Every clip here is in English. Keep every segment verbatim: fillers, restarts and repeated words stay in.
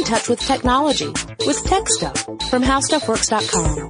in touch with technology with Tech Stuff from how stuff works dot com.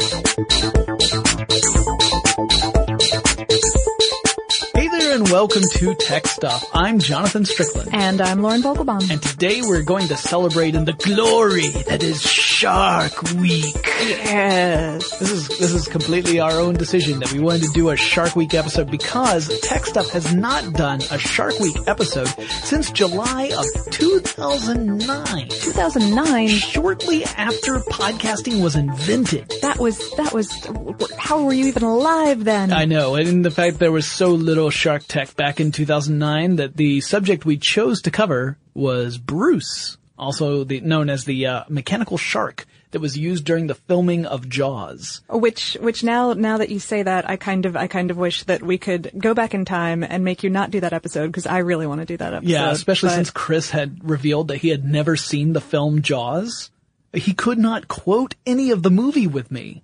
Hey there and welcome to Tech Stuff. I'm Jonathan Strickland. And I'm Lauren Vogelbaum. And today we're going to celebrate in the glory that is Shark Week. Yes. This is, this is completely our own decision that we wanted to do a Shark Week episode because Tech Stuff has not done a Shark Week episode since July of two thousand nine. two thousand nine? Shortly after podcasting was invented. That was, that was, how were you even alive then? I know. And the fact there was so little Shark Tech back in two thousand nine that the subject we chose to cover was Bruce, also the, known as the uh, mechanical shark that was used during the filming of Jaws. Which, which now, now that you say that, I kind of, I kind of wish that we could go back in time and make you not do that episode, because I really want to do that episode. Yeah, especially but... since Chris had revealed that he had never seen the film Jaws. He could not quote any of the movie with me.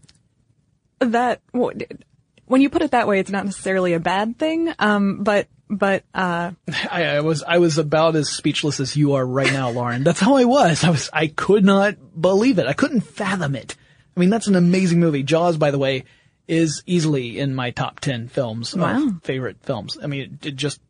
That, when you put it that way, it's not necessarily a bad thing, um, but But, uh, I, I was, I was about as speechless as you are right now, Lauren. That's how I was. I was, I could not believe it. I couldn't fathom it. I mean, that's an amazing movie. Jaws, by the way, is easily in my top ten films. Wow. Favorite films. I mean, it, it just,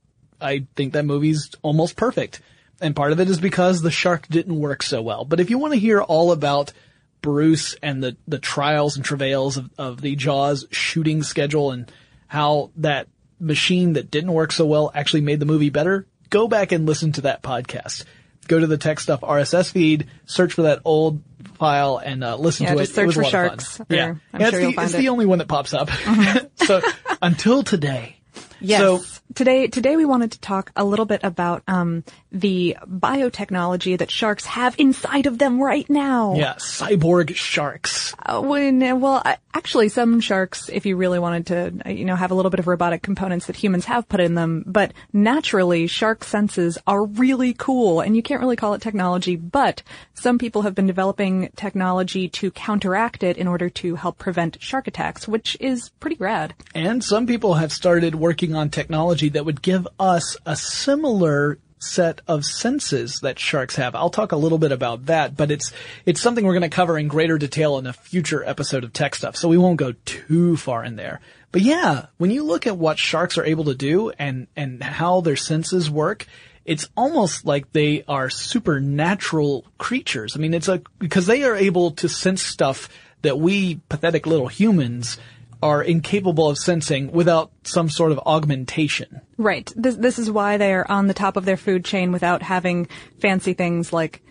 I think that movie's almost perfect. And part of it is because the shark didn't work so well. But if you want to hear all about Bruce and the, the trials and travails of, of the Jaws shooting schedule and how that machine that didn't work so well actually made the movie better, go back and listen to that podcast. Go to the Tech Stuff R S S feed, search for that old file, and uh, listen yeah, to it. Yeah, just search for sharks. Yeah, I'm yeah sure it's, you'll the, find it's it. the only one that pops up. Mm-hmm. So until today. Yes. So, today, today we wanted to talk a little bit about um the biotechnology that sharks have inside of them right now. Yeah, cyborg sharks. Uh, when well, I, actually, some sharks, if you really wanted to, you know, have a little bit of robotic components that humans have put in them. But naturally, shark senses are really cool, and you can't really call it technology. But some people have been developing technology to counteract it in order to help prevent shark attacks, which is pretty rad. And some people have started working on technology that would give us a similar set of senses that sharks have. I'll talk a little bit about that, but it's it's something we're going to cover in greater detail in a future episode of Tech Stuff, so we won't go too far in there. But yeah, when you look at what sharks are able to do and and how their senses work, it's almost like they are supernatural creatures. I mean, it's a because they are able to sense stuff that we pathetic little humans are incapable of sensing without some sort of augmentation. Right. This this is why they are on the top of their food chain without having fancy things like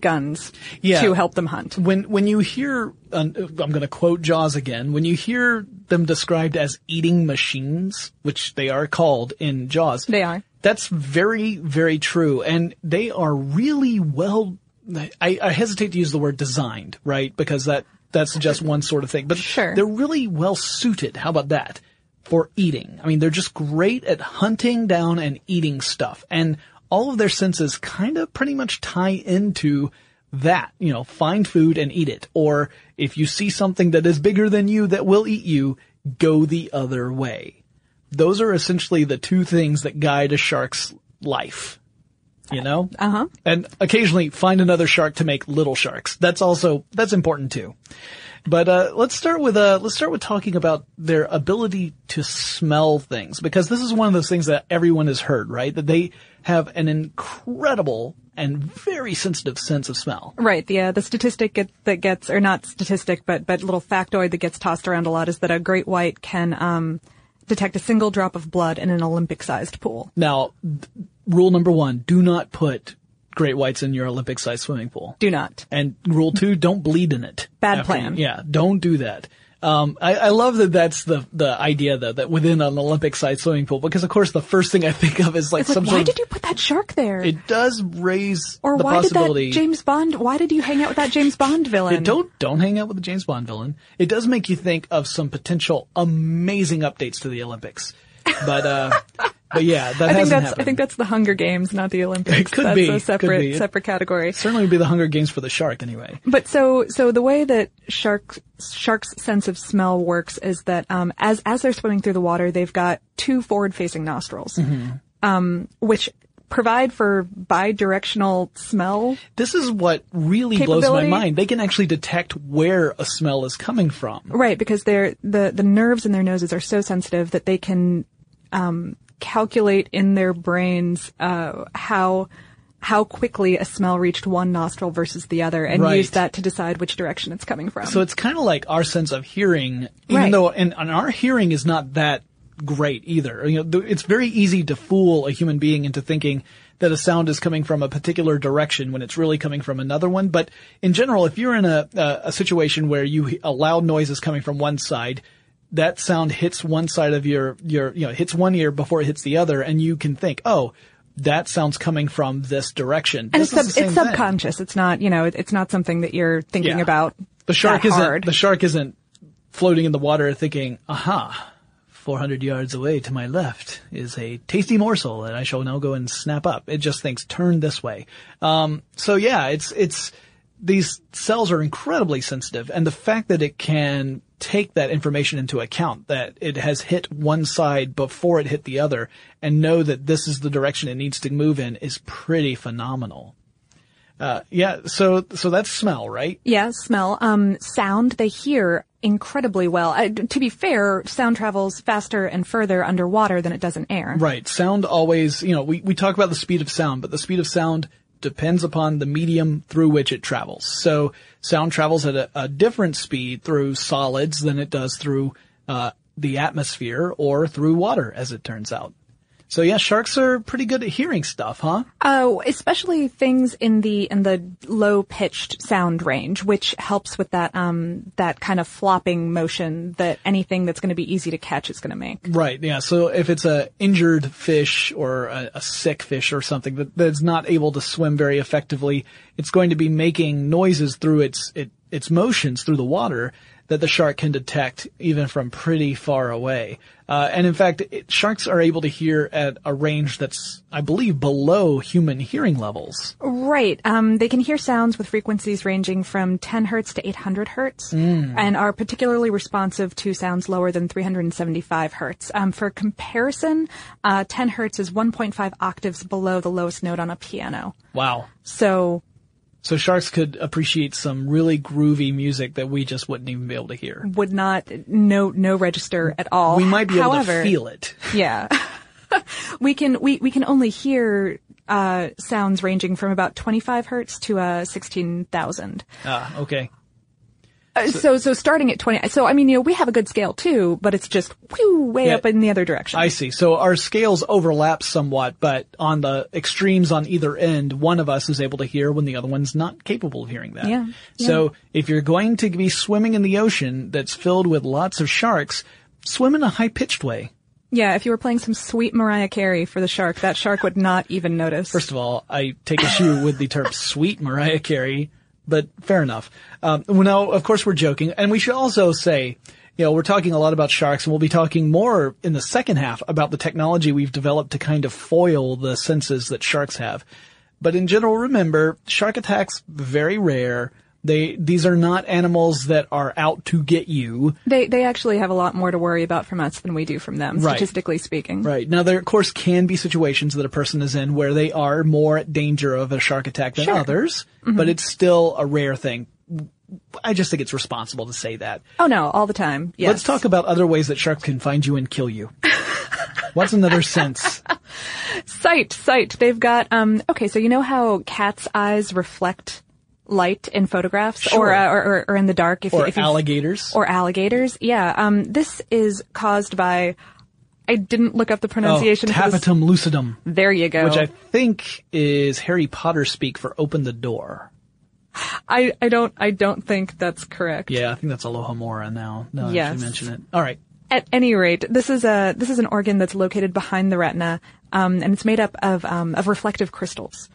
guns yeah. to help them hunt. When when you hear, uh, I'm going to quote Jaws again, when you hear them described as eating machines, which they are called in Jaws. They are. That's very, very true. And they are really well, I, I hesitate to use the word designed, right? Because that That's just one sort of thing. But sure. They're really well suited, how about that, for eating. I mean, they're just great at hunting down and eating stuff. And all of their senses kind of pretty much tie into that, you know, find food and eat it. Or if you see something that is bigger than you that will eat you, go the other way. Those are essentially the two things that guide a shark's life. You know? Uh-huh. And occasionally find another shark to make little sharks. That's also, that's important too. But, uh, let's start with, uh, let's start with talking about their ability to smell things, because this is one of those things that everyone has heard, right? That they have an incredible and very sensitive sense of smell. Right. Yeah. The statistic get, that gets, or not statistic, but, but little factoid that gets tossed around a lot is that a great white can, um, detect a single drop of blood in an Olympic-sized pool. Now, th- rule number one, do not put great whites in your Olympic-sized swimming pool. Do not. And rule two, don't bleed in it. Bad after, plan. Yeah, don't do that. Um, I, I love that that's the, the idea, though, that within an Olympic-sized swimming pool, because, of course, the first thing I think of is, like, it's some like, why sort of, did you put that shark there? It does raise or the why possibility. Did that James Bond, why did you hang out with that James Bond villain? Yeah, don't, don't hang out with the James Bond villain. It does make you think of some potential amazing updates to the Olympics. But, uh, but yeah, that I think hasn't that's, happened. I think that's the Hunger Games, not the Olympics. It could that's be. a separate, be. separate category. It certainly would be the Hunger Games for the shark anyway. But so, so the way that shark, shark's sense of smell works is that, um, as, as they're swimming through the water, they've got two forward facing nostrils, mm-hmm. um, which provide for bi-directional smell? This is what really blows my mind. They can actually detect where a smell is coming from. Right, because they're, the, the nerves in their noses are so sensitive that they can um, calculate in their brains uh, how... how quickly a smell reached one nostril versus the other and right. use that to decide which direction it's coming from. So it's kind of like our sense of hearing, even right. though, and, and our hearing is not that great either. You know, it's very easy to fool a human being into thinking that a sound is coming from a particular direction when it's really coming from another one. But in general, if you're in a, a, a situation where you, a loud noise is coming from one side, that sound hits one side of your, your, you know, hits one ear before it hits the other, and you can think, oh, that sound's coming from this direction. And this it's, sub- it's subconscious. Thing. It's not, you know, it's not something that you're thinking yeah. about. The shark that isn't. Hard. The shark isn't floating in the water thinking, "Aha, four hundred yards away to my left is a tasty morsel that I shall now go and snap up." It just thinks, "Turn this way." Um, so yeah, it's it's these cells are incredibly sensitive, and the fact that it can take that information into account, that it has hit one side before it hit the other, and know that this is the direction it needs to move in, is pretty phenomenal. Uh, yeah, so, so that's smell, right? Yeah, smell. Um, sound, they hear incredibly well. I, to be fair, sound travels faster and further underwater than it does in air. Right. Sound always, you know, we, we talk about the speed of sound, but the speed of sound depends upon the medium through which it travels. So sound travels at a, a different speed through solids than it does through uh the atmosphere or through water, as it turns out. So yeah, sharks are pretty good at hearing stuff, huh? Oh, especially things in the in the low-pitched sound range, which helps with that um that kind of flopping motion that anything that's going to be easy to catch is going to make. Right. Yeah. So if it's a injured fish or a, a sick fish or something that that's not able to swim very effectively, it's going to be making noises through its it, its motions through the water that the shark can detect even from pretty far away. Uh, and in fact, it, sharks are able to hear at a range that's, I believe, below human hearing levels. Right. Um, they can hear sounds with frequencies ranging from ten hertz to eight hundred hertz mm. and are particularly responsive to sounds lower than three seventy-five hertz. Um, for comparison, uh, ten hertz is one point five octaves below the lowest note on a piano. Wow. So... So sharks could appreciate some really groovy music that we just wouldn't even be able to hear. Would not, no, no register at all. We might be However, able to feel it. Yeah. We can, we, we can only hear, uh, sounds ranging from about twenty-five hertz to, uh, sixteen thousand. Ah, okay. Uh, so, so, so starting at twenty, so I mean, you know, we have a good scale too, but it's just whew, way yeah, up in the other direction. I see. So our scales overlap somewhat, but on the extremes on either end, one of us is able to hear when the other one's not capable of hearing that. Yeah. yeah. So if you're going to be swimming in the ocean that's filled with lots of sharks, swim in a high-pitched way. Yeah, if you were playing some sweet Mariah Carey for the shark, that shark would not even notice. First of all, I take issue with the term sweet Mariah Carey. But fair enough. Um, well, now, of course, we're joking. And we should also say, you know, we're talking a lot about sharks, and we'll be talking more in the second half about the technology we've developed to kind of foil the senses that sharks have. But in general, remember, shark attacks, very rare. They, these are not animals that are out to get you. They, they actually have a lot more to worry about from us than we do from them, statistically right. speaking. Right. Now, there, of course, can be situations that a person is in where they are more at danger of a shark attack than sure. others, mm-hmm. but it's still a rare thing. I just think it's responsible to say that. Oh, no, all the time. Yes. Let's talk about other ways that sharks can find you and kill you. What's another sense? Sight, sight. They've got, um, okay, so you know how cats' eyes reflect light in photographs sure. or, uh, or or in the dark if, or if alligators or alligators yeah um this is caused by I didn't look up the pronunciation oh, tapetum lucidum, there you go, which I think is Harry Potter speak for open the door. I I don't I don't think that's correct. Yeah, I think that's Alohomora now no yes. I should mention it. All right. At any rate, this is a this is an organ that's located behind the retina, um and it's made up of um of reflective crystals.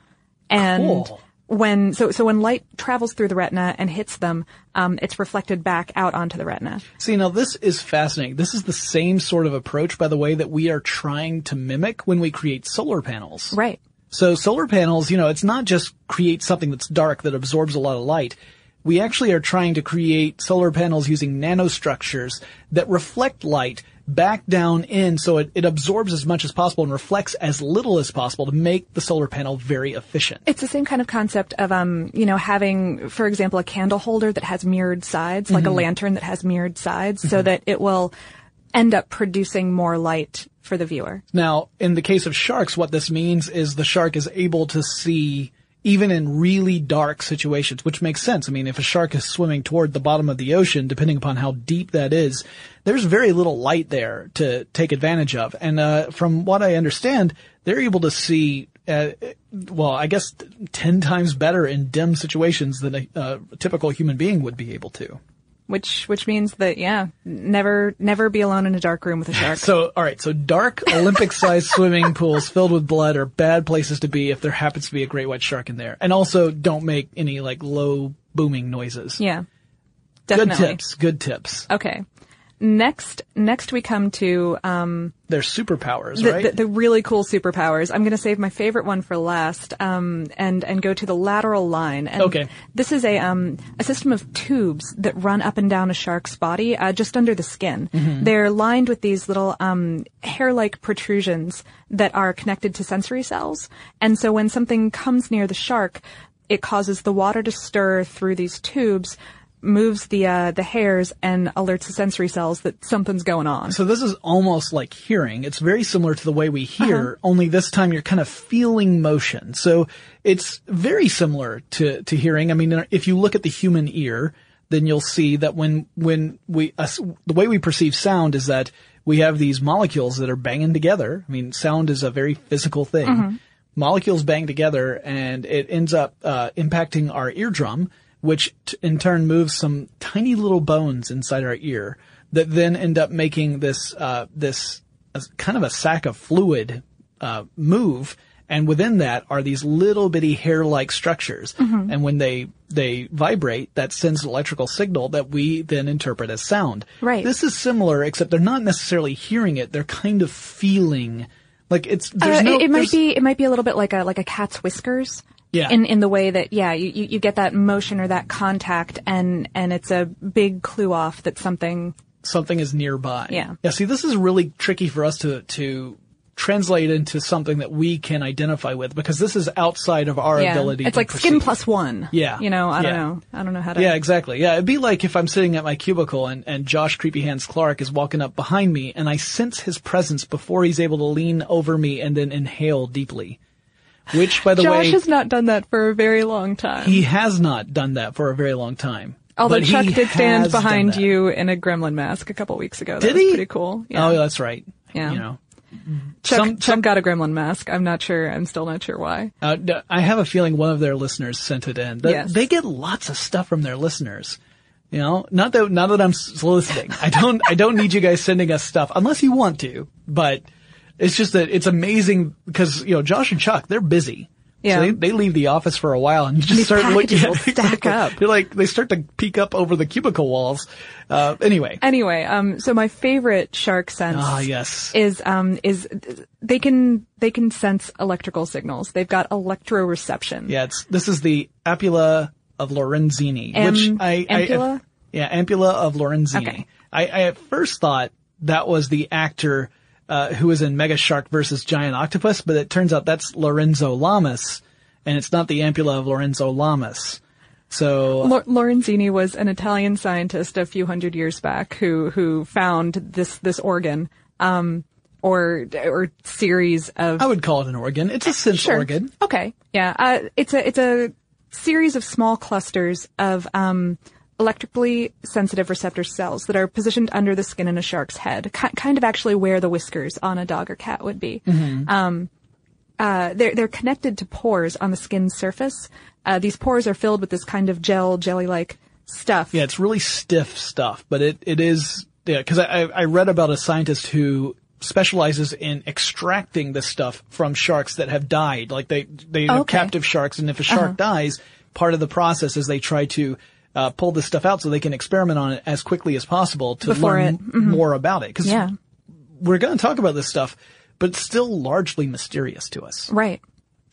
And cool. When, so, so when light travels through the retina and hits them, um, it's reflected back out onto the retina. See, now this is fascinating. This is the same sort of approach, by the way, that we are trying to mimic when we create solar panels. Right. So solar panels, you know, it's not just create something that's dark that absorbs a lot of light. We actually are trying to create solar panels using nanostructures that reflect light back down in so it, it absorbs as much as possible and reflects as little as possible to make the solar panel very efficient. It's the same kind of concept of, um, you know, having, for example, a candle holder that has mirrored sides, mm-hmm. like a lantern that has mirrored sides, mm-hmm. so that it will end up producing more light for the viewer. Now, in the case of sharks, what this means is the shark is able to see even in really dark situations, which makes sense. I mean, if a shark is swimming toward the bottom of the ocean, depending upon how deep that is, there's very little light there to take advantage of. And uh from what I understand, they're able to see, uh, well, I guess ten times better in dim situations than a, a typical human being would be able to. Which which means that, yeah, never never be alone in a dark room with a shark. So, all right, so dark Olympic-sized swimming pools filled with blood are bad places to be if there happens to be a great white shark in there. And also don't make any, like, low booming noises. Yeah, definitely. Good tips, good tips. Okay. Next, next we come to, um... their superpowers, the, right? The, the really cool superpowers. I'm gonna save my favorite one for last, um, and, and go to the lateral line. And okay. This is a, um, a system of tubes that run up and down a shark's body, uh, just under the skin. Mm-hmm. They're lined with these little, um, hair-like protrusions that are connected to sensory cells. And so when something comes near the shark, it causes the water to stir through these tubes, moves the uh the hairs, and alerts the sensory cells that something's going on. So this is almost like hearing. It's very similar to the way we hear, uh-huh. only this time you're kind of feeling motion. So it's very similar to to hearing. I mean, if you look at the human ear, then you'll see that when when we uh, the way we perceive sound is that we have these molecules that are banging together. I mean, sound is a very physical thing. Mm-hmm. Molecules bang together, and it ends up uh impacting our eardrum, which t- in turn moves some tiny little bones inside our ear that then end up making this, uh, this uh, kind of a sack of fluid, uh, move. And within that are these little bitty hair-like structures. Mm-hmm. And when they, they vibrate, that sends an electrical signal that we then interpret as sound. Right. This is similar, except they're not necessarily hearing it. They're kind of feeling, like it's, there's uh, no, it, it might be, it might be a little bit like a, like a cat's whiskers. Yeah. In, in the way that, yeah, you, you get that motion or that contact, and, and it's a big clue off that something... something is nearby. Yeah. Yeah, see, this is really tricky for us to, to translate into something that we can identify with, because this is outside of our yeah. ability it's to like perceive. Skin plus one. Yeah. You know, I yeah. don't know. I don't know how to... Yeah, exactly. Yeah, it'd be like if I'm sitting at my cubicle and, and Josh Creepy Hands Clark is walking up behind me, and I sense his presence before he's able to lean over me and then inhale deeply. Which, by the Josh way... Josh has not done that for a very long time. He has not done that for a very long time. Although Chuck did stand behind you in a gremlin mask a couple weeks ago. That did was he? Pretty cool. Yeah. Oh, that's right. Yeah. You know. Chuck, some, Chuck some, got a gremlin mask. I'm not sure. I'm still not sure why. Uh, I have a feeling one of their listeners sent it in. The, yes. They get lots of stuff from their listeners. You know, not that, not that I'm soliciting. I don't, I don't need you guys sending us stuff unless you want to, but... It's just that it's amazing because, you know, Josh and Chuck, they're busy. Yeah. So they, they leave the office for a while and you just These start looking at it. Stack up. They're like, they start to peek up over the cubicle walls. Uh, anyway. Anyway, um, so my favorite shark sense. Ah, yes. Is, um, is they can, they can sense electrical signals. They've got electroreception. Yeah, it's, this is the Ampulla of Lorenzini, M- which I, Ampulla? I, yeah, Ampulla of Lorenzini. Okay. I, I at first thought that was the actor Uh, who is in Mega Shark versus Giant Octopus, but it turns out that's Lorenzo Lamas, and it's not the ampulla of Lorenzo Lamas. So L- Lorenzini was an Italian scientist a few hundred years back who who found this this organ, um, or or series of. I would call it an organ. It's a sense sure. organ. Okay, yeah, uh, it's a it's a series of small clusters of um. electrically sensitive receptor cells that are positioned under the skin in a shark's head, ki- kind of actually where the whiskers on a dog or cat would be. Mm-hmm. Um, uh, they're, they're connected to pores on the skin's surface. Uh, these pores are filled with this kind of gel, jelly-like stuff. Yeah, it's really stiff stuff, but it, it is, yeah, 'cause I, I read about a scientist who specializes in extracting this stuff from sharks that have died. Like they, they have okay. captive sharks, and if a shark uh-huh. dies, part of the process is they try to Uh, pull this stuff out so they can experiment on it as quickly as possible to Before learn it, mm-hmm. more about it. 'Cause yeah. we're going to talk about this stuff, but it's still largely mysterious to us. Right.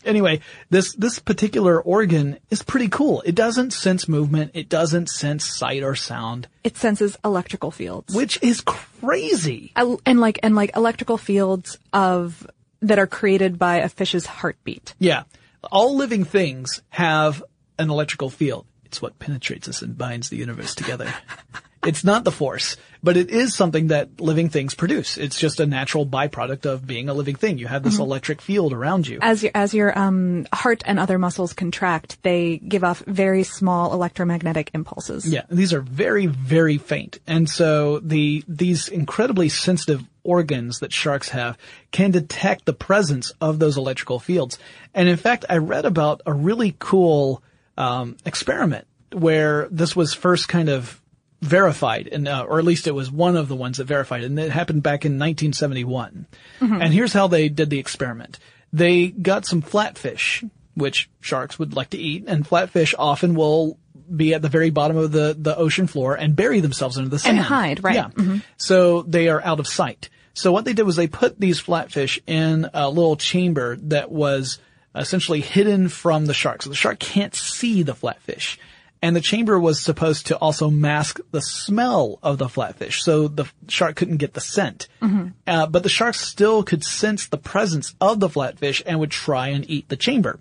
anyway, this this particular organ is pretty cool. It doesn't sense movement. It doesn't sense sight or sound. It senses electrical fields, which is crazy. And like and like electrical fields of that are created by a fish's heartbeat. Yeah, all living things have an electrical field. It's what penetrates us and binds the universe together. It's not the force, but it is something that living things produce. It's just a natural byproduct of being a living thing. You have this mm-hmm. electric field around you. As your, as your um, heart and other muscles contract, they give off very small electromagnetic impulses. Yeah, these are very, very faint. And so the these incredibly sensitive organs that sharks have can detect the presence of those electrical fields. And in fact, I read about a really cool um experiment where this was first kind of verified, and uh, or at least it was one of the ones that verified, and it happened back in nineteen seventy-one. Mm-hmm. And here's how they did the experiment. They got some flatfish, which sharks would like to eat, and flatfish often will be at the very bottom of the, the ocean floor and bury themselves under the sand. And hide, right. Yeah. Mm-hmm. So they are out of sight. So what they did was they put these flatfish in a little chamber that was essentially hidden from the shark. So the shark can't see the flatfish. And the chamber was supposed to also mask the smell of the flatfish, so the shark couldn't get the scent. Mm-hmm. Uh, but the shark still could sense the presence of the flatfish and would try and eat the chamber.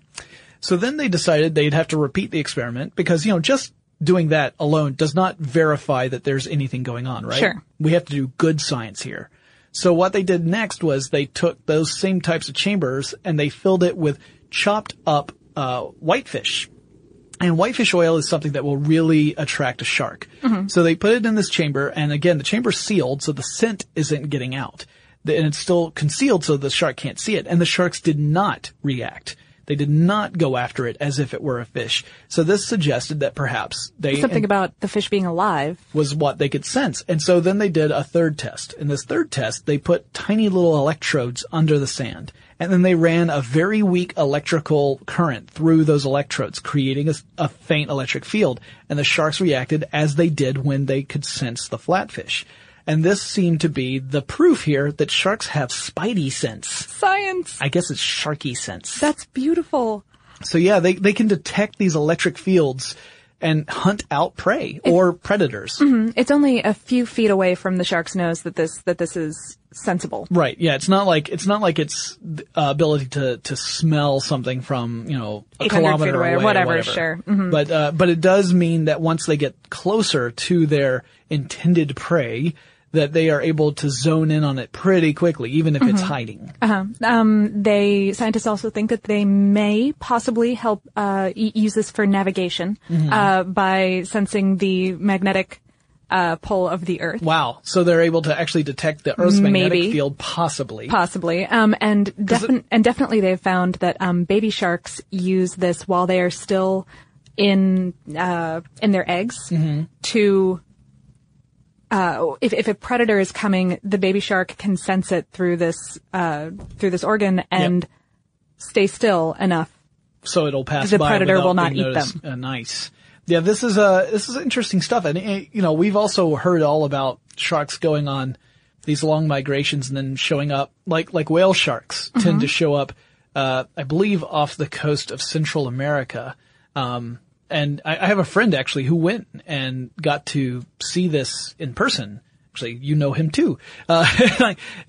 So then they decided they'd have to repeat the experiment because, you know, just doing that alone does not verify that there's anything going on, right? Sure. We have to do good science here. So what they did next was they took those same types of chambers and they filled it with chopped up uh whitefish. And whitefish oil is something that will really attract a shark. Mm-hmm. So they put it in this chamber, and again, the chamber's sealed, so the scent isn't getting out. The, and it's still concealed, so the shark can't see it. And the sharks did not react. They did not go after it as if it were a fish. So this suggested that perhaps they... Something about the fish being alive. Was what they could sense. And so then they did a third test. In this third test, they put tiny little electrodes under the sand. And then they ran a very weak electrical current through those electrodes, creating a, a faint electric field. And the sharks reacted as they did when they could sense the flatfish. And this seemed to be the proof here that sharks have spidey sense. Science! I guess it's sharky sense. That's beautiful. So yeah, they, they can detect these electric fields and hunt out prey it, or predators. Mm-hmm. It's only a few feet away from the shark's nose that this, that this is sensible. Right. Yeah. It's not like, it's not like it's uh, ability to, to smell something from, you know, a kilometer away, away or whatever. Or whatever. Sure. Mm-hmm. But, uh, but it does mean that once they get closer to their intended prey, that they are able to zone in on it pretty quickly, even if mm-hmm. it's hiding. Uh-huh. Um, they, scientists also think that they may possibly help, uh, e- use this for navigation, mm-hmm. uh, by sensing the magnetic, uh, pole of the Earth. Wow. So they're able to actually detect the Earth's magnetic Maybe. field, possibly. Possibly. Um, and defi- it- and definitely they've found that, um, baby sharks use this while they are still in, uh, in their eggs mm-hmm. to, Uh, if, if a predator is coming, the baby shark can sense it through this, uh, through this organ and yep. stay still enough. So it'll pass the by. The predator will not eat them. Uh, nice. Yeah, this is, uh, this is interesting stuff. And, uh, you know, we've also heard all about sharks going on these long migrations and then showing up, like, like whale sharks mm-hmm. tend to show up, uh, I believe off the coast of Central America. Um, And I have a friend actually who went and got to see this in person. Actually, you know him too. Uh,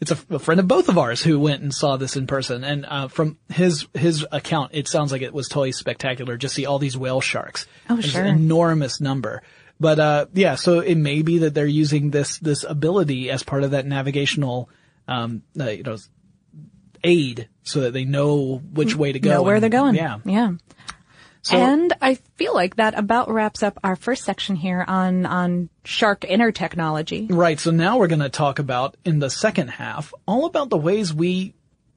it's a, a friend of both of ours who went and saw this in person. And, uh, from his, his account, it sounds like it was totally spectacular. Just see all these whale sharks. Oh, There's sure. an enormous number. But, uh, yeah, so it may be that they're using this, this ability as part of that navigational, um, uh, you know, aid so that they know which way to go. Know where and, they're going. Yeah. Yeah. So, and I feel like that about wraps up our first section here on, on shark inner technology. Right. So now we're going to talk about, in the second half, all about the ways we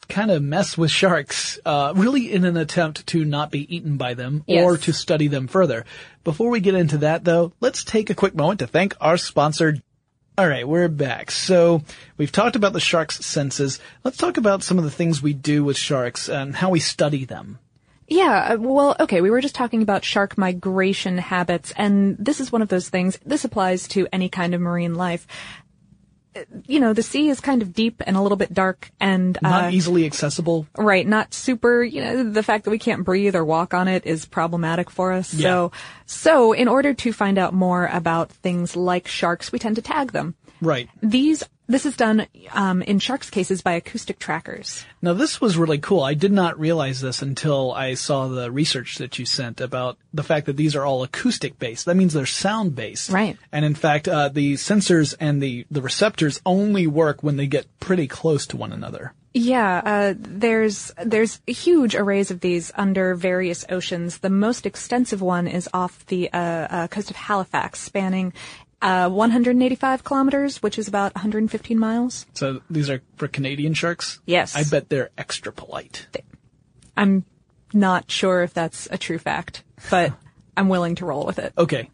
kind of mess with sharks, uh, really in an attempt to not be eaten by them yes. or to study them further. Before we get into that, though, let's take a quick moment to thank our sponsor. All right, we're back. So we've talked about the shark's senses. Let's talk about some of the things we do with sharks and how we study them. Yeah, well, okay, we were just talking about shark migration habits, and this is one of those things. This applies to any kind of marine life. you know, the sea is kind of deep and a little bit dark and... Uh, not easily accessible. Right, not super, you know, the fact that we can't breathe or walk on it is problematic for us. Yeah. So, so in order to find out more about things like sharks, we tend to tag them. Right. These This is done um, in sharks' cases by acoustic trackers. Now, this was really cool. I did not realize this until I saw the research that you sent about the fact that these are all acoustic-based. That means they're sound-based. Right. And, in fact, uh, the sensors and the, the receptors only work when they get pretty close to one another. Yeah, uh, there's there's huge arrays of these under various oceans. The most extensive one is off the uh, uh, coast of Halifax, spanning Uh, one hundred eighty-five kilometers, which is about one hundred fifteen miles. So these are for Canadian sharks? Yes. I bet they're extra polite. I'm not sure if that's a true fact, but I'm willing to roll with it. Okay.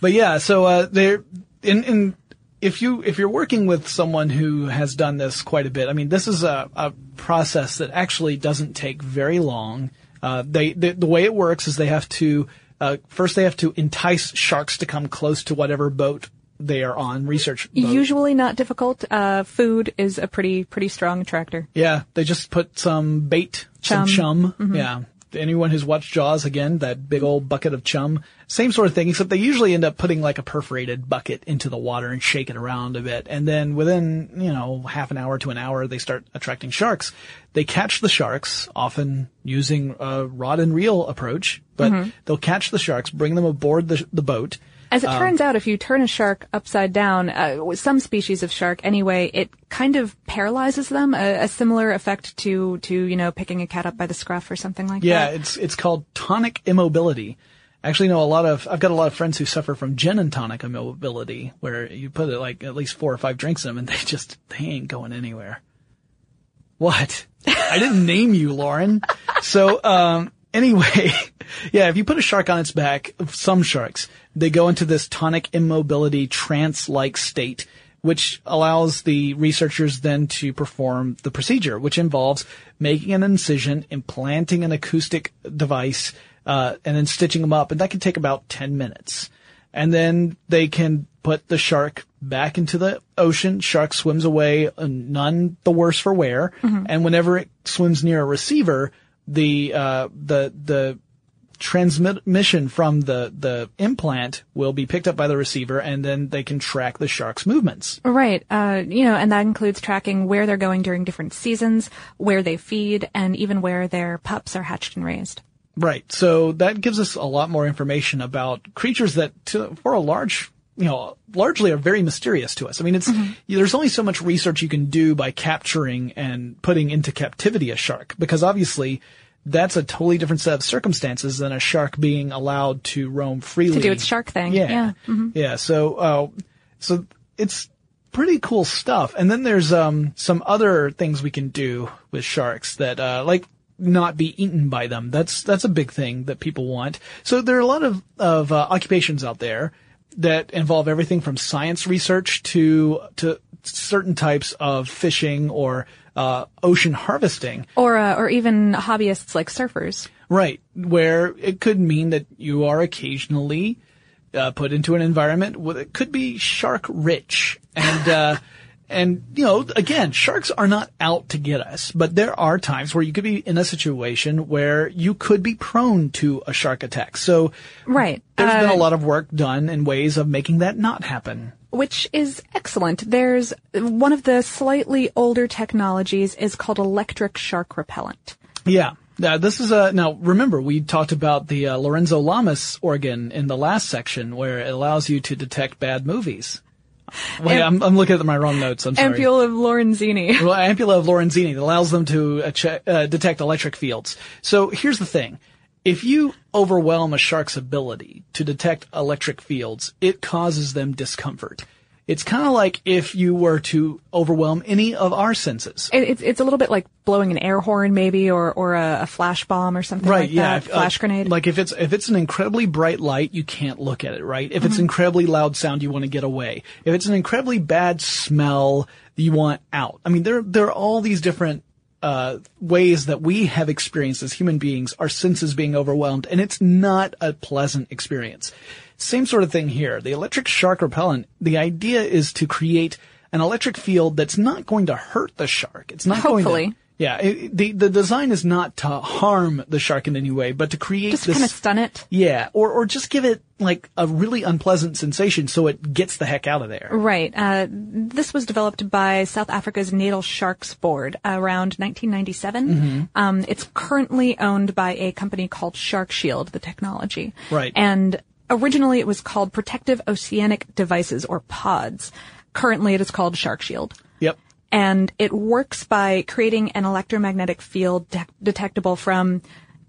But yeah, so, uh, they're, in, in, if you, if you're working with someone who has done this quite a bit, I mean, this is a, a process that actually doesn't take very long. Uh, they, the, the way it works is they have to, Uh, first they have to entice sharks to come close to whatever boat they are on, research boat. Usually not difficult. Uh, food is a pretty, pretty strong attractor. Yeah. They just put some bait, chum. some chum. Mm-hmm. Yeah. Anyone who's watched Jaws, again, that big old bucket of chum. Same sort of thing, except they usually end up putting like a perforated bucket into the water and shake it around a bit. And then within, you know, half an hour to an hour, they start attracting sharks. They catch the sharks, often using a rod and reel approach, but mm-hmm. they'll catch the sharks, bring them aboard the, the boat. As it um, turns out, if you turn a shark upside down, uh, some species of shark anyway, it kind of paralyzes them, a, a similar effect to, to, you know, picking a cat up by the scruff or something like yeah, that. Yeah, it's, it's called tonic immobility. Actually, no, a lot of, I've got a lot of friends who suffer from gin and tonic immobility, where you put like at least four or five drinks in them and they just, they ain't going anywhere. What? I didn't name you, Lauren. So, um, anyway, yeah, if you put a shark on its back, some sharks, they go into this tonic immobility trance-like state, which allows the researchers then to perform the procedure, which involves making an incision, implanting an acoustic device, uh, and then stitching them up. And that can take about ten minutes. And then they can put the shark back into the ocean. Shark swims away, none the worse for wear. Mm-hmm. And whenever it swims near a receiver, the, uh, the, the transmission from the, the implant will be picked up by the receiver, and then they can track the shark's movements. Right. Uh, you know, and that includes tracking where they're going during different seasons, where they feed, and even where their pups are hatched and raised. Right. So that gives us a lot more information about creatures that, to, for a large, you know, largely are very mysterious to us. I mean, it's, mm-hmm. there's only so much research you can do by capturing and putting into captivity a shark, because obviously that's a totally different set of circumstances than a shark being allowed to roam freely. To do its shark thing. Yeah. Yeah. Mm-hmm. Yeah. So, uh, so it's pretty cool stuff. And then there's, um, some other things we can do with sharks that, uh, like, not be eaten by them. That's, that's a big thing that people want. So there are a lot of, of, uh, occupations out there that involve everything from science research to, to certain types of fishing or, uh, ocean harvesting. Or, uh, or even hobbyists like surfers. Right. Where it could mean that you are occasionally, uh, put into an environment where it could be shark rich. And, uh, and, you know, again, sharks are not out to get us, but there are times where you could be in a situation where you could be prone to a shark attack. So right. there's uh, been a lot of work done in ways of making that not happen. Which is excellent. There's one of the slightly older technologies is called electric shark repellent. Yeah. Now, this is a, now remember, we talked about the uh, Lorenzo Lamas organ in the last section where it allows you to detect bad movies. Wait, Am- I'm, I'm looking at my wrong notes. I'm sorry. Ampulla of Lorenzini. Well, Ampulla of Lorenzini that allows them to uh, che- uh, detect electric fields. So here's the thing. If you overwhelm a shark's ability to detect electric fields, it causes them discomfort. It's kind of like if you were to overwhelm any of our senses. It's it's a little bit like blowing an air horn, maybe, or or a, a flash bomb or something right, like yeah, that. Right? Yeah, flash uh, grenade. Like if it's if it's an incredibly bright light, you can't look at it. Right? If mm-hmm. it's incredibly loud sound, you want to get away. If it's an incredibly bad smell, you want out. I mean, there there are all these different uh ways that we have experienced as human beings our senses being overwhelmed, and it's not a pleasant experience. Same sort of thing here. The electric shark repellent, the idea is to create an electric field that's not going to hurt the shark. It's not Hopefully. going to... Yeah, it, the the design is not to harm the shark in any way, but to create just this... Just kind of stun it? Yeah, or, or just give it, like, a really unpleasant sensation so it gets the heck out of there. Right. Uh, this was developed by South Africa's Natal Sharks Board around nineteen ninety-seven. Mm-hmm. Um, it's currently owned by a company called Shark Shield, the technology. Right. And originally it was called Protective Oceanic Devices, or PODs. Currently it is called Shark Shield. Yep. And it works by creating an electromagnetic field de- detectable from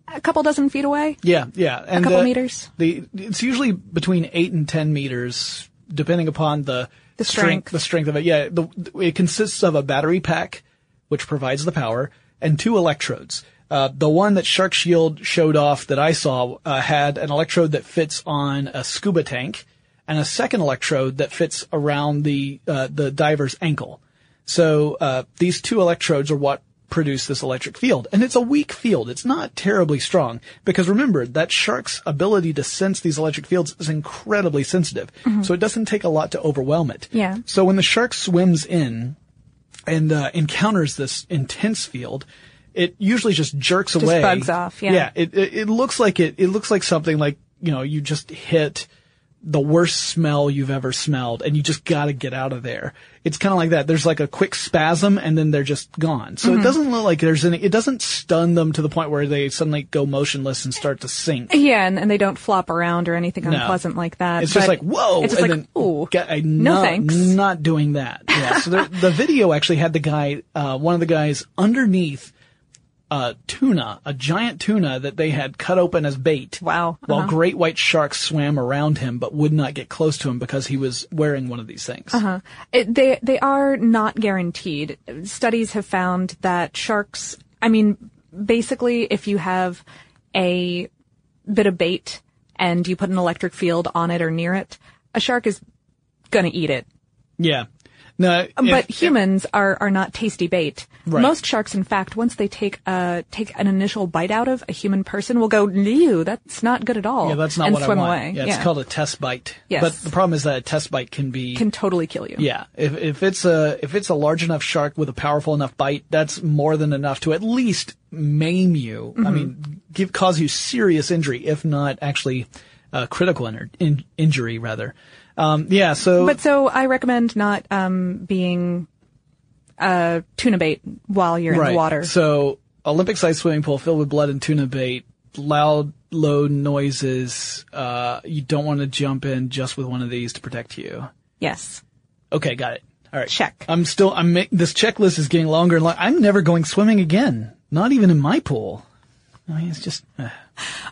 a couple dozen feet away. Yeah, yeah. And a couple the, meters. The, it's usually between eight and ten meters, depending upon the, the strength. strength the strength of it. Yeah, the, it consists of a battery pack, which provides the power, and two electrodes. Uh, the one that Shark Shield showed off that I saw uh, had an electrode that fits on a scuba tank and a second electrode that fits around the uh, the diver's ankle. So uh these two electrodes are what produce this electric field. And it's a weak field. It's not terribly strong. Because remember, that shark's ability to sense these electric fields is incredibly sensitive. Mm-hmm. So it doesn't take a lot to overwhelm it. Yeah. So when the shark swims in and uh encounters this intense field, it usually just jerks just away. Just bugs off, yeah. Yeah. It, it it looks like it it looks like something like, you know, you just hit the worst smell you've ever smelled, and you just gotta get out of there. It's kind of like that. There's like a quick spasm, and then they're just gone. So mm-hmm. it doesn't look like there's any, it doesn't stun them to the point where they suddenly go motionless and start to sink. Yeah, and, and they don't flop around or anything no. unpleasant like that. It's just like, whoa! It's just and like, then, ooh, I, no, no thanks. Not doing that. Yeah, so there, the video actually had the guy, uh, one of the guys underneath a tuna, a giant tuna that they had cut open as bait. Wow. Uh-huh. While great white sharks swam around him but would not get close to him because he was wearing one of these things. Uh-huh. It, they, they are not guaranteed. Studies have found that sharks, I mean, basically if you have a bit of bait and you put an electric field on it or near it, a shark is gonna eat it. Yeah. No, if, but humans if, are, are not tasty bait. Right. Most sharks, in fact, once they take a, take an initial bite out of a human person, will go, ew, that's not good at all. Yeah, that's not and what swim I want. Away. Yeah, it's yeah. called a test bite. Yes. But the problem is that a test bite can be... Can totally kill you. Yeah. If, if it's a, if it's a large enough shark with a powerful enough bite, that's more than enough to at least maim you. Mm-hmm. I mean, give, cause you serious injury, if not actually, uh, critical in, in, injury, rather. Um, yeah, so. But so I recommend not, um, being, uh, tuna bait while you're right. in the water. So Olympic-sized swimming pool filled with blood and tuna bait, loud, low noises, uh, you don't want to jump in just with one of these to protect you. Yes. Okay, got it. All right. Check. I'm still, I'm, this checklist is getting longer and longer. I'm never going swimming again. Not even in my pool. I mean, it's just. Uh.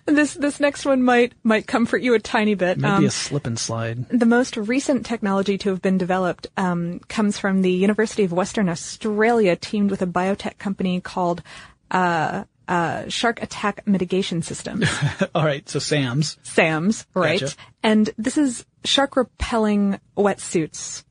This this next one might might comfort you a tiny bit. Maybe um, a slip and slide. The most recent technology to have been developed um, comes from the University of Western Australia, teamed with a biotech company called uh, uh, Shark Attack Mitigation Systems. All right, so SAMS. SAMS, right? Gotcha. And this is shark repelling wetsuits.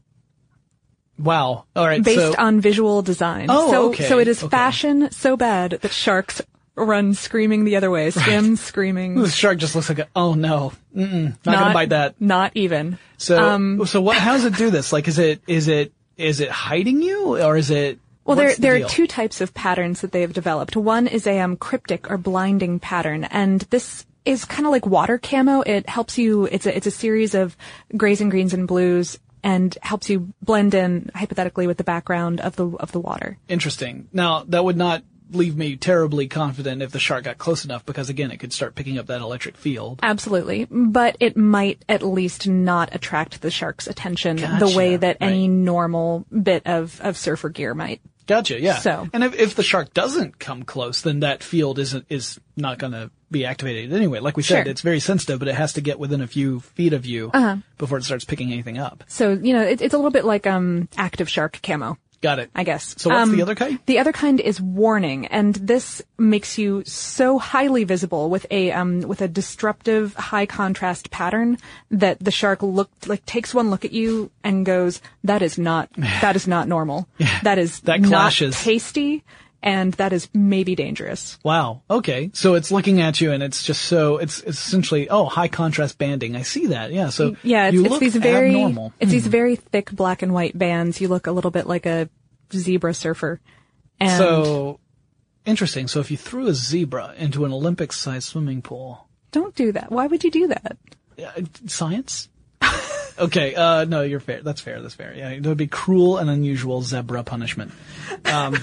Wow! All right, based so... on visual design. Oh, so, okay. So it is okay. Fashion so bad that sharks. Run screaming the other way, swim right. Screaming. The shark just looks like a, oh no, Mm-mm. Not, not gonna bite that. Not even. So, um, so what? How does it do this? Like, is it is it is it hiding you, or is it? Well, there the there deal? Are two types of patterns that they have developed. One is a um, cryptic or blinding pattern, and this is kind of like water camo. It helps you. It's a it's a series of grays and greens and blues. And helps you blend in hypothetically with the background of the of the water. Interesting. Now that would not. Leave me terribly confident if the shark got close enough because, again, it could start picking up that electric field. Absolutely. But it might at least not attract the shark's attention gotcha. The way that right. any normal bit of, of surfer gear might. Gotcha, yeah. So. And if, if the shark doesn't come close, then that field isn't is not going to be activated anyway. Like we said, sure. It's very sensitive, but it has to get within a few feet of you uh-huh. before it starts picking anything up. So, you know, it, it's a little bit like um active shark camo. Got it. I guess. So what's um, the other kind? The other kind is warning, and this makes you so highly visible with a um with a disruptive high contrast pattern that the shark look like takes one look at you and goes, "That is not that is not normal. Yeah, that is that clashes. Not tasty. and that is maybe dangerous. Wow. Okay. So it's looking at you and it's just so, it's, it's essentially, oh, high contrast banding. I see that. Yeah. So yeah, it's, you it's look these very, abnormal. It's hmm. these very thick black and white bands. You look a little bit like a zebra surfer. And so interesting. So if you threw a zebra into an Olympic sized swimming pool. Don't do that. Why would you do that? Uh, science? Okay, uh, no, you're fair. That's fair. That's fair. Yeah, it would be cruel and unusual zebra punishment. Um,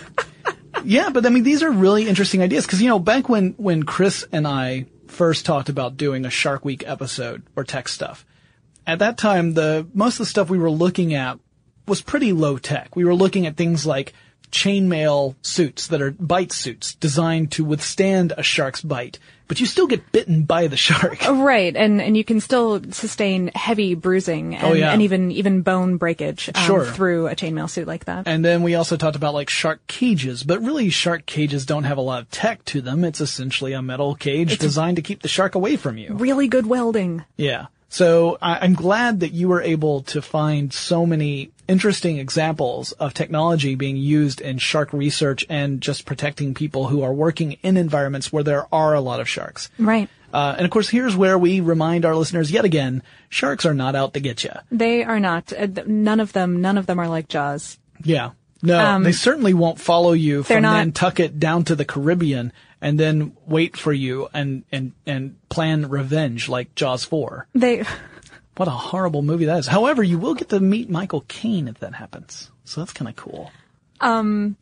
yeah, but I mean, these are really interesting ideas. Cause, you know, back when, when Chris and I first talked about doing a Shark Week episode or tech stuff, at that time, the, most of the stuff we were looking at was pretty low tech. We were looking at things like chainmail suits that are bite suits designed to withstand a shark's bite, but you still get bitten by the shark. Right, and and you can still sustain heavy bruising and, oh, yeah. and even even bone breakage um, sure. through a chainmail suit like that. And then we also talked about like shark cages, but really shark cages don't have a lot of tech to them. It's essentially a metal cage it's designed to keep the shark away from you. Really good welding. Yeah. So I, I'm glad that you were able to find so many interesting examples of technology being used in shark research and just protecting people who are working in environments where there are a lot of sharks. Right. Uh, and of course, here's where we remind our listeners yet again, sharks are not out to get you. They are not. None of them, none of them are like Jaws. Yeah. No, um, they certainly won't follow you from not- Nantucket down to the Caribbean and then wait for you and, and, and plan revenge like Jaws four. They... What a horrible movie that is. However, you will get to meet Michael Caine if that happens. So that's kind of cool. Um,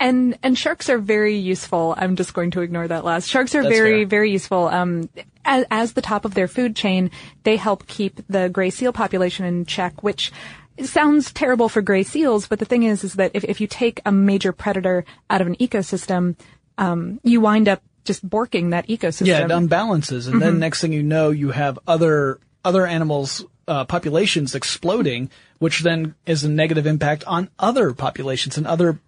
and, and sharks are very useful. I'm just going to ignore that last. Sharks are that's very, fair. very useful. Um, as, as the top of their food chain, they help keep the gray seal population in check, which sounds terrible for gray seals. But the thing is, is that if, if you take a major predator out of an ecosystem, um, you wind up just borking that ecosystem. Yeah, it unbalances. And mm-hmm. then next thing you know, you have other, other animals' uh, populations exploding, which then is a negative impact on other populations and other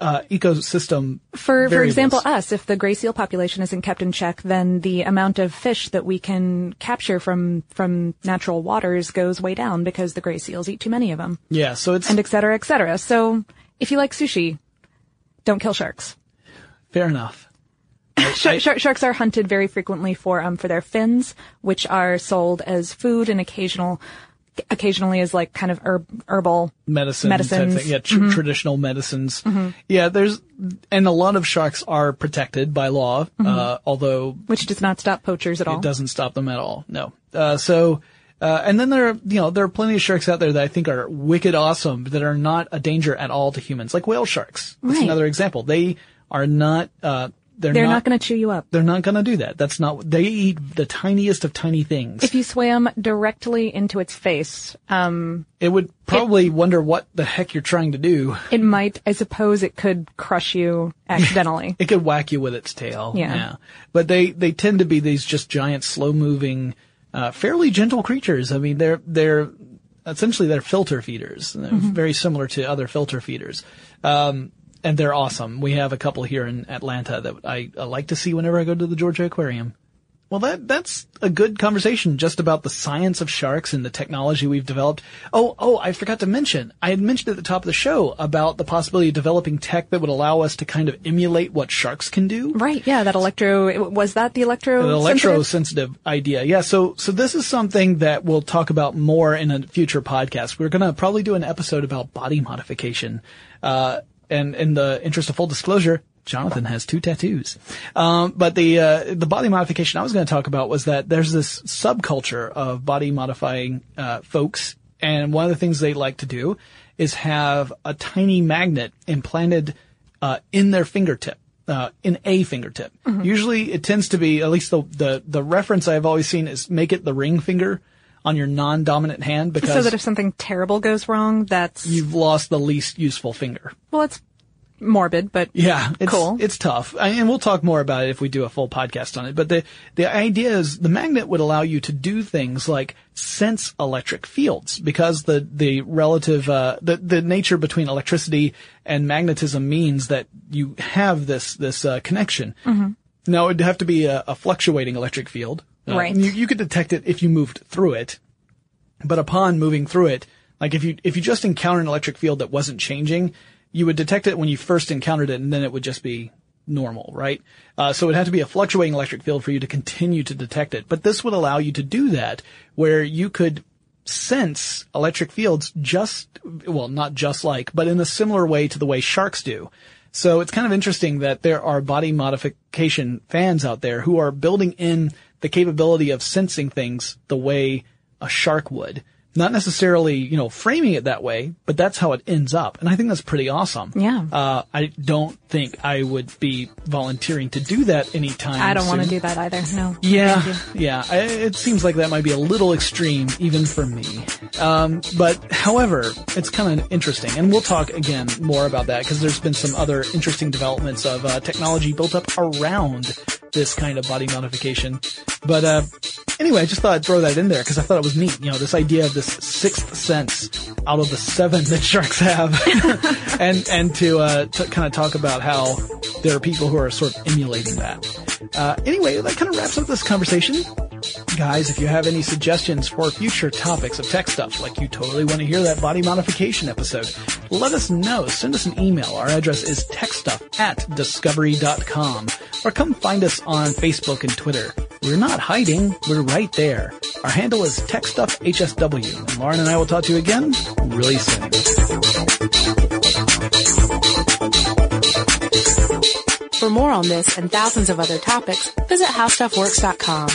uh, ecosystem for variables. For example, us, if the gray seal population isn't kept in check, then the amount of fish that we can capture from from natural waters goes way down because the gray seals eat too many of them. Yeah, so it's... And et cetera, et cetera. So if you like sushi, don't kill sharks. Fair enough. Shark, shark, sharks are hunted very frequently for um for their fins, which are sold as food and occasional, occasionally as like kind of herb, herbal medicine, medicines. Type thing. Yeah, tr- mm-hmm. traditional medicines. Mm-hmm. Yeah, there's and a lot of sharks are protected by law, mm-hmm. uh, although which does not stop poachers at all. It doesn't stop them at all. No. Uh, so. Uh, and then there are, you know, there are plenty of sharks out there that I think are wicked awesome that are not a danger at all to humans, like whale sharks. That's right. Another example. They are not, uh, They're, they're not, not going to chew you up. They're not going to do that. That's not. They eat the tiniest of tiny things. If you swam directly into its face, um, it would probably it, wonder what the heck you're trying to do. It might. I suppose it could crush you accidentally. It could whack you with its tail. Yeah. yeah. But they they tend to be these just giant, slow moving, uh, fairly gentle creatures. I mean, they're they're essentially they're filter feeders. They're mm-hmm. very similar to other filter feeders. Um, And they're awesome. We have a couple here in Atlanta that I, I like to see whenever I go to the Georgia Aquarium. Well, that that's a good conversation just about the science of sharks and the technology we've developed. Oh, oh, I forgot to mention. I had mentioned at the top of the show about the possibility of developing tech that would allow us to kind of emulate what sharks can do. Right, yeah, that electro... Was that the electro... The electro-sensitive idea, yeah. So so this is something that we'll talk about more in a future podcast. We're going to probably do an episode about body modification. Uh... And in the interest of full disclosure, Jonathan has two tattoos. Um, but the uh, the body modification I was going to talk about was that there's this subculture of body modifying uh folks, and one of the things they like to do is have a tiny magnet implanted uh in their fingertip, uh in a fingertip. Mm-hmm. Usually, it tends to be at least the the the reference I've always seen is make it the ring finger on your non-dominant hand, because so that if something terrible goes wrong, that's you've lost the least useful finger. Well, it's morbid, but yeah, it's, cool. It's tough, I, and we'll talk more about it if we do a full podcast on it. But the the idea is the magnet would allow you to do things like sense electric fields, because the the relative uh, the the nature between electricity and magnetism means that you have this this uh, connection. Mm-hmm. Now it'd have to be a, a fluctuating electric field. Uh, right. You, you could detect it if you moved through it, but upon moving through it, like if you if you just encounter an electric field that wasn't changing, you would detect it when you first encountered it, and then it would just be normal, right? Uh, so it had to be a fluctuating electric field for you to continue to detect it. But this would allow you to do that, where you could sense electric fields just, well, not just like, but in a similar way to the way sharks do. So it's kind of interesting that there are body modification fans out there who are building in the capability of sensing things the way a shark would. Not necessarily, you know, framing it that way, but that's how it ends up. And I think that's pretty awesome. Yeah. Uh, I don't think I would be volunteering to do that anytime soon. I don't want to do that either. No. Yeah. Yeah. I, it seems like that might be a little extreme even for me. Um, but however, it's kind of interesting. And we'll talk again more about that because there's been some other interesting developments of uh, technology built up around this kind of body modification. But, uh, anyway, I just thought I'd throw that in there because I thought it was neat. You know, this idea of this sixth sense out of the seven that sharks have. and, and to, uh, to kind of talk about how there are people who are sort of emulating that. Uh, anyway, that kind of wraps up this conversation. Guys, if you have any suggestions for future topics of tech stuff, like you totally want to hear that body modification episode, let us know. Send us an email. Our address is techstuff at discovery dot com. Or come find us on Facebook and Twitter. We're not hiding. We're right there. Our handle is TechStuffHSW. And Lauren and I will talk to you again really soon. For more on this and thousands of other topics, visit how stuff works dot com.